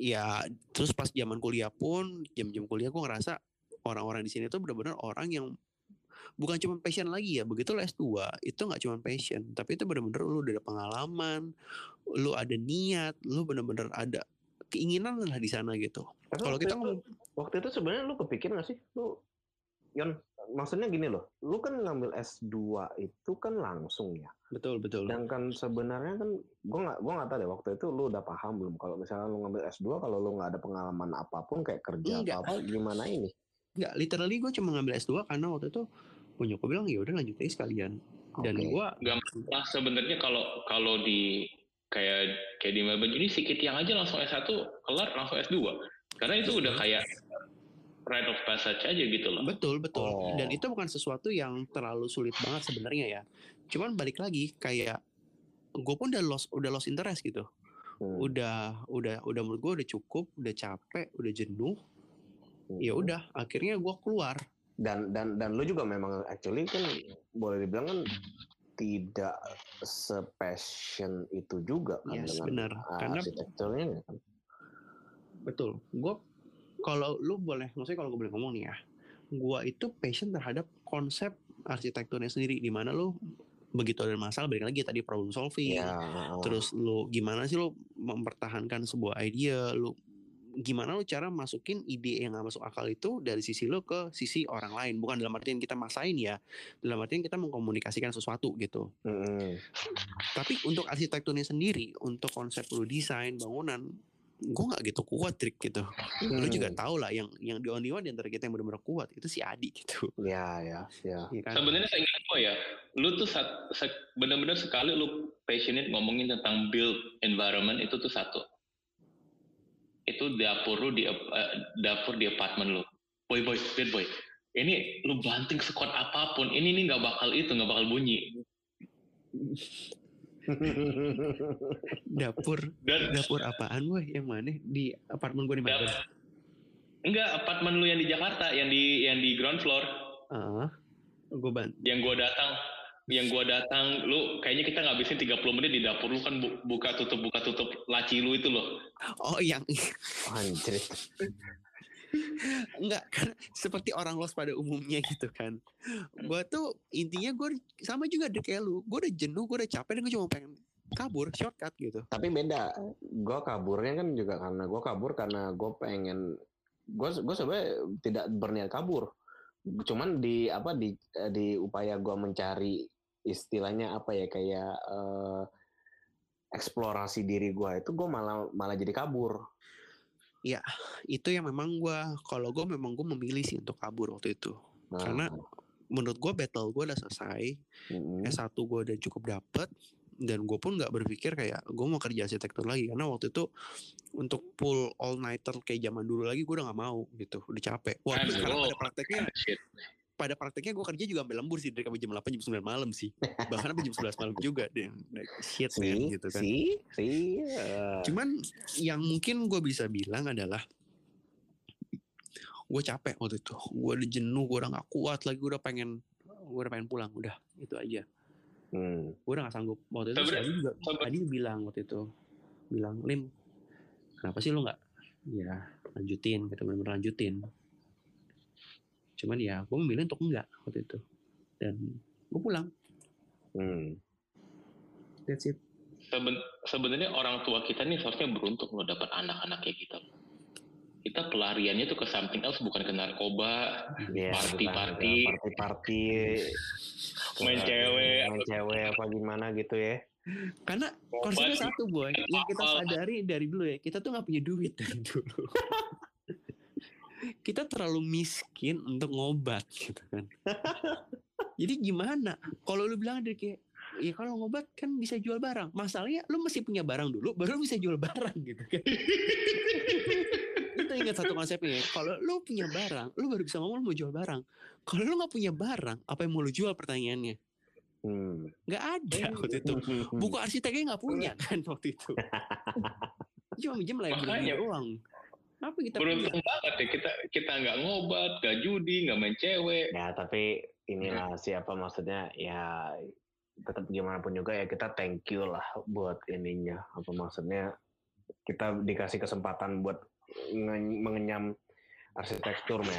Ya terus pas zaman kuliah pun jam-jam kuliah gue ngerasa orang-orang di sini tuh benar-benar orang yang bukan cuma passion lagi ya. Begitu lo S2 itu gak cuma passion, tapi itu bener-bener lo udah ada pengalaman, lo ada niat, lo bener-bener ada keinginan lah di sana gitu. Kalau kita waktu itu sebenarnya lo kepikiran gak sih? Lo Yon, maksudnya gini loh, lo kan ngambil S2 itu kan langsung ya. Betul. Sedangkan sebenarnya kan gue nggak tahu deh waktu itu lo udah paham belum kalau misalnya lo ngambil S2 kalau lo nggak ada pengalaman apapun kayak kerja apa gimana ini? Enggak, literally gue cuma ngambil S2 karena waktu itu punya gue bilang ya udah lanjut aja sekalian. Dan gue nggak masalah sebenarnya kalau di kayak di Melbourne Uni sedikit yang aja langsung S1 kelar langsung S2 karena itu udah kayak rite of passage aja gitu loh. Betul. Dan itu bukan sesuatu yang terlalu sulit banget sebenarnya ya. Cuman balik lagi kayak gue pun udah lost interest gitu. Udah menurut gue udah cukup, udah capek, udah jenuh. Ya udah akhirnya gue keluar dan lu juga memang actually kan boleh dibilang kan tidak se-passion itu juga kan benar karena arsitekturnya kan betul. Gue kalau lu boleh maksudnya kalau gue boleh ngomong nih ya, gue itu passion terhadap konsep arsitekturnya sendiri di mana lu begitu ada masalah balik lagi tadi problem solving terus lu gimana sih lu mempertahankan sebuah idea lu. Gimana lo cara masukin ide yang gak masuk akal itu dari sisi lo ke sisi orang lain. Bukan dalam artian kita masain ya. Dalam artian kita mengkomunikasikan sesuatu gitu. Tapi untuk arsitekturnya sendiri, untuk konsep lo desain, bangunan, gue gak gitu kuat trik gitu. Lo juga tau lah yang the only one diantara kita yang benar-benar kuat itu si Adi gitu. Ya. Kan? Sebenarnya saya ingat gue ya. Lo tuh benar-benar sekali lo passionate ngomongin tentang build environment itu tuh satu. Itu dapur lu di apartemen lu. Boy, bad boy. Ini lu banting sekuat apapun, ini nggak bakal bunyi. Dapur apaan boy? Yang mana? Di apartemen gua di Melbourne. Enggak, apartemen lu yang di Jakarta, yang di ground floor. Yang gue datang, lu kayaknya kita ngabisin 30 menit di dapur lu kan buka tutup laci lu itu loh. Oh yang anjir. Enggak kan seperti orang los pada umumnya gitu kan. Gue tuh intinya gue sama juga kayak lu. Gue udah jenuh, gue udah capek dan gue cuma pengen kabur shortcut gitu. Tapi beda. Gue kaburnya kan juga karena gue pengen. Gue sebenarnya tidak berniat kabur. Cuman di upaya gue mencari istilahnya apa ya kayak eksplorasi diri gue itu gue malah jadi kabur. Ya itu yang memang gue memilih sih untuk kabur waktu itu karena menurut gue battle gue udah selesai, S1 gue udah cukup dapet dan gue pun nggak berpikir kayak gue mau kerja arsitektur lagi karena waktu itu untuk full all nighter kayak zaman dulu lagi gue udah nggak mau gitu udah capek. Wah sekarang ada prakteknya. pada prakteknya gue kerja juga sampai lembur sih, dari jam 8 jam 9 malam sih, bahkan sampai jam 11 malam juga deh, shit man, gitu kan. Cuman yang mungkin gue bisa bilang adalah gue capek waktu itu, gue udah jenuh, gue udah gak kuat lagi, gue udah pengen pulang, udah itu aja. Gue udah gak sanggup waktu itu. Sally juga tadi bilang waktu itu, bilang, Lim, kenapa sih lu gak ya lanjutin gitu, bener-bener lanjutin. Cuman ya gue memilih untuk enggak waktu itu, dan gue pulang. That's it. Sebenarnya orang tua kita nih seharusnya beruntung loh dapat anak-anak kayak kita. Kita pelariannya tuh ke something else, bukan ke narkoba, party-party, main cewek apa gimana gitu ya. Karena konsepnya satu boy, yang kita sadari dari dulu ya, kita tuh nggak punya duit dari dulu. Kita terlalu miskin untuk ngobat gitu kan. Jadi gimana? Kalau lu bilang dari kayak, ya kalau ngobat kan bisa jual barang. Masalahnya lu mesti punya barang dulu, baru bisa jual barang gitu kan. Itu ingat satu konsepnya, kalau lu punya barang, lu baru bisa ngomong lu mau jual barang. Kalau lu gak punya barang, apa yang mau lu jual, pertanyaannya? Gak ada waktu itu. Buku arsiteknya gak punya kan waktu itu. Cuma minjem lagi uang. Apa kita beruntung banget ya, kita gak ngobat, gak judi, gak main cewek. Ya tapi inilah siapa maksudnya ya, tetap gimana pun juga ya kita thank you lah buat ininya. Apa maksudnya kita dikasih kesempatan buat mengenyam arsitektur, men.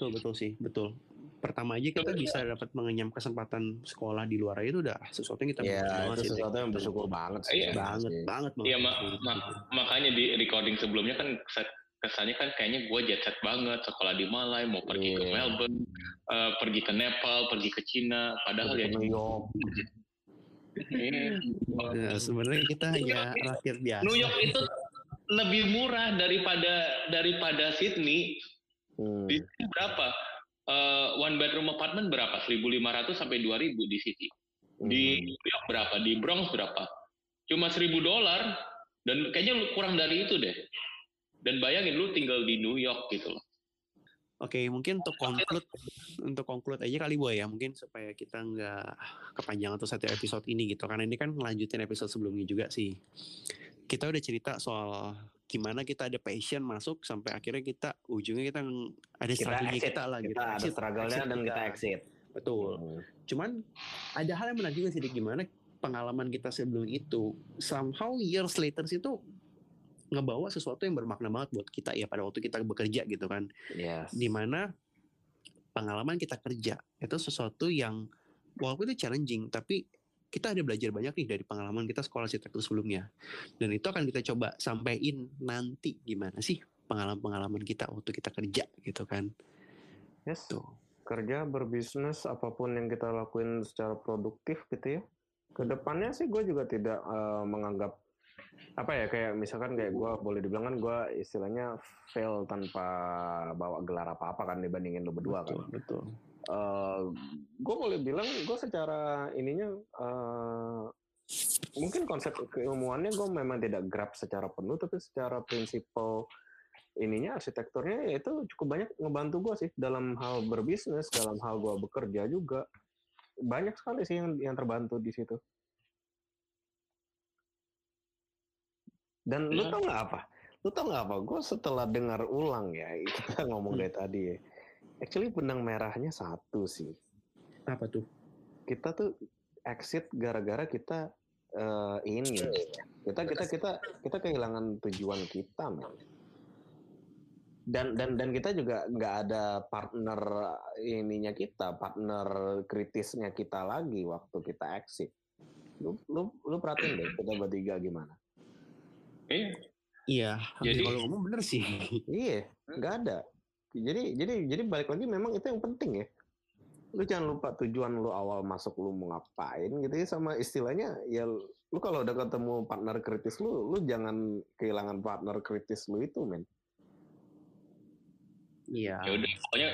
Oh, betul sih, betul. Pertama aja kita bisa dapat mengenyam kesempatan sekolah di luar itu udah sesuatu yang kita bersyukur. Iya, sesuatu yang bersyukur banget sih. Iya. Banget. Iya, makanya di recording sebelumnya kan kesannya kan kayaknya gue jet set banget, sekolah di Malay, mau pergi ke Melbourne, pergi ke Nepal, pergi ke Cina, padahal ya New York. Nah, sebenarnya kita ya rakyat biasa. New York itu lebih murah daripada Sydney. Di sini berapa? One bedroom apartment berapa? 1.500 sampai 2.000 di sini. Di berapa? Di Bronx berapa? Cuma $1,000, dan kayaknya kurang dari itu deh. Dan bayangin lu tinggal di New York gitu loh. Oke, mungkin untuk conclude aja kali Boy ya, mungkin supaya kita nggak kepanjangan tuh satu episode ini gitu, karena ini kan lanjutin episode sebelumnya juga sih. Kita udah cerita soal gimana kita ada passion masuk sampai akhirnya kita ujungnya kita ada strategi kita lah gitu. Kita ada struggle-nya dan kita exit. Betul. Cuman ada hal yang menarik juga sih, gimana pengalaman kita sebelum itu somehow years later itu ngebawa sesuatu yang bermakna banget buat kita ya pada waktu kita bekerja gitu kan. Yes. Dimana pengalaman kita kerja itu sesuatu yang walaupun itu challenging tapi kita ada belajar banyak nih dari pengalaman kita sekolah arsitektur sebelumnya. Dan itu akan kita coba sampein nanti gimana sih pengalaman-pengalaman kita waktu kita kerja gitu kan. Yes. Tuh. Kerja, berbisnis, apapun yang kita lakuin secara produktif gitu ya. Kedepannya sih gue juga tidak menganggap apa ya, kayak misalkan kayak gue boleh dibilang kan gue istilahnya fail tanpa bawa gelar apa-apa kan dibandingin lo berdua. Betul, kan. Betul. Gue boleh bilang gue secara ininya mungkin konsep keilmuannya gue memang tidak grab secara penuh, tapi secara prinsipal ininya arsitekturnya ya itu cukup banyak ngebantu gue sih dalam hal berbisnis, dalam hal gue bekerja juga banyak sekali sih yang terbantu di situ. Dan lu tau nggak apa? Gue setelah dengar ulang ya kita ngomong dari tadi ya. Actually benang merahnya satu sih. Apa tuh? Kita tuh exit gara-gara kita ini. Kita kehilangan tujuan kita, man. Dan kita juga nggak ada partner ininya kita, partner kritisnya kita lagi waktu kita exit. Lu perhatiin deh kita bertiga gimana? Iya. Jadi kalau ngomong bener sih. Iya, nggak ada. Jadi balik lagi memang itu yang penting ya. Lu jangan lupa tujuan lu awal masuk lu mau ngapain gitu ya, sama istilahnya ya lu kalau udah ketemu partner kritis lu jangan kehilangan partner kritis lu itu, men. Iya. Ya udah pokoknya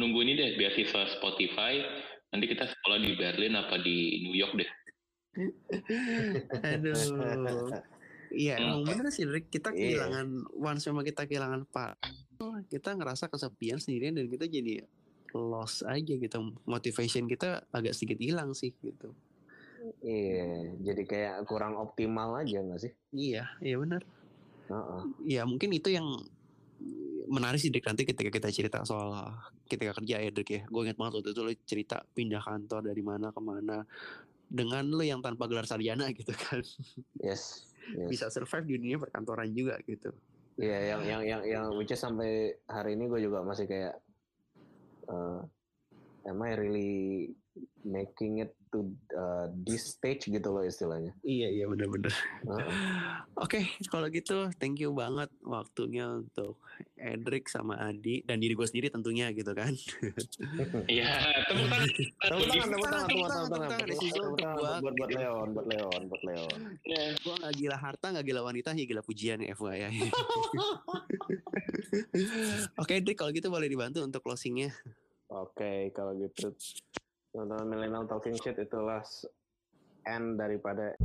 nunggu ini deh beasiswa Spotify, nanti kita sekolah di Berlin apa di New York deh. Aduh. Iya, emang bener sih, Rick. Kita kehilangan, once memang kita kehilangan Pak, kita ngerasa kesepian sendirian dan kita jadi lost aja gitu, motivation kita agak sedikit hilang sih gitu. Iya, jadi kayak kurang optimal aja nggak sih? Iya, iya benar. Ya mungkin itu yang menarik sih Drik, nanti ketika kita cerita soal ketika kerja ya Drik ya. Gue ingat banget waktu itu lo cerita pindah kantor dari mana ke mana dengan lo yang tanpa gelar sarjana gitu kan. Yes, yes. Bisa survive di dunia perkantoran juga gitu. Iya, yeah, yang which is sampai hari ini gue juga masih kayak am I really making it to this stage gitu loh istilahnya. Iya, iya benar-benar. Oke, kalau gitu thank you banget waktunya untuk Hendrik sama Adi dan diri gue sendiri tentunya gitu kan. Iya, tepuk tangan buat Leon. Gue gak gila harta, gak gila wanita, ya gila pujian FYI. Oke, Hendrik kalau gitu boleh dibantu untuk closingnya. Oke, kalau gitu teman-teman Millennial Talking Shit, itulah end daripada